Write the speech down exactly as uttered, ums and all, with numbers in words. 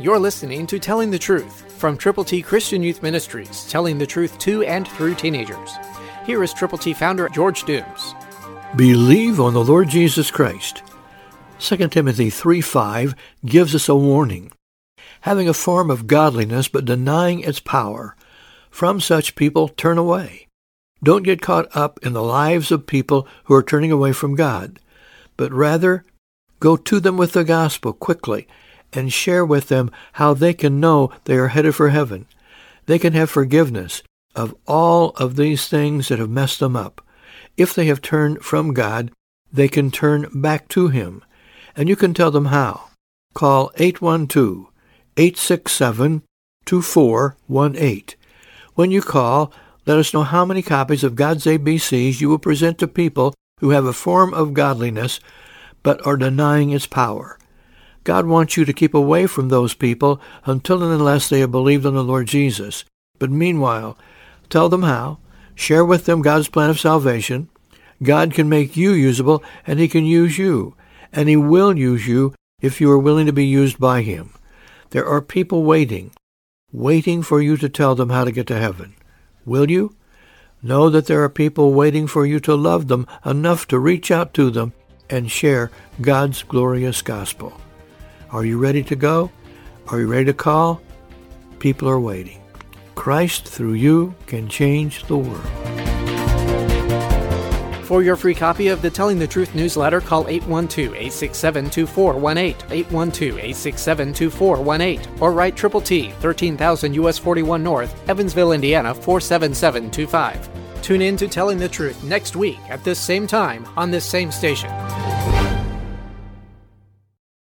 You're listening to Telling the Truth from Triple T Christian Youth Ministries, telling the truth to and through teenagers. Here is Triple T founder George Dooms. Believe on the Lord Jesus Christ. Second Timothy three five gives us a warning. Having a form of godliness but denying its power, from such people turn away. Don't get caught up in the lives of people who are turning away from God, but rather go to them with the gospel quickly and share with them how they can know they are headed for heaven. They can have forgiveness of all of these things that have messed them up. If they have turned from God, they can turn back to Him. And you can tell them how. Call eight one two, eight six seven, two four one eight. When you call, let us know how many copies of God's A B Cs you will present to people who have a form of godliness but are denying its power. God wants you to keep away from those people until and unless they have believed on the Lord Jesus. But meanwhile, tell them how. Share with them God's plan of salvation. God can make you usable, and He can use you, and He will use you if you are willing to be used by Him. There are people waiting, waiting for you to tell them how to get to heaven. Will you? Know that there are people waiting for you to love them enough to reach out to them and share God's glorious gospel. Are you ready to go? Are you ready to call? People are waiting. Christ through you can change the world. For your free copy of the Telling the Truth newsletter, call eight one two, eight six seven, two four one eight, eight one two, eight six seven, two four one eight, or write Triple T, thirteen thousand U S forty-one North, Evansville, Indiana, four seven seven two five. Tune in to Telling the Truth next week at this same time on this same station.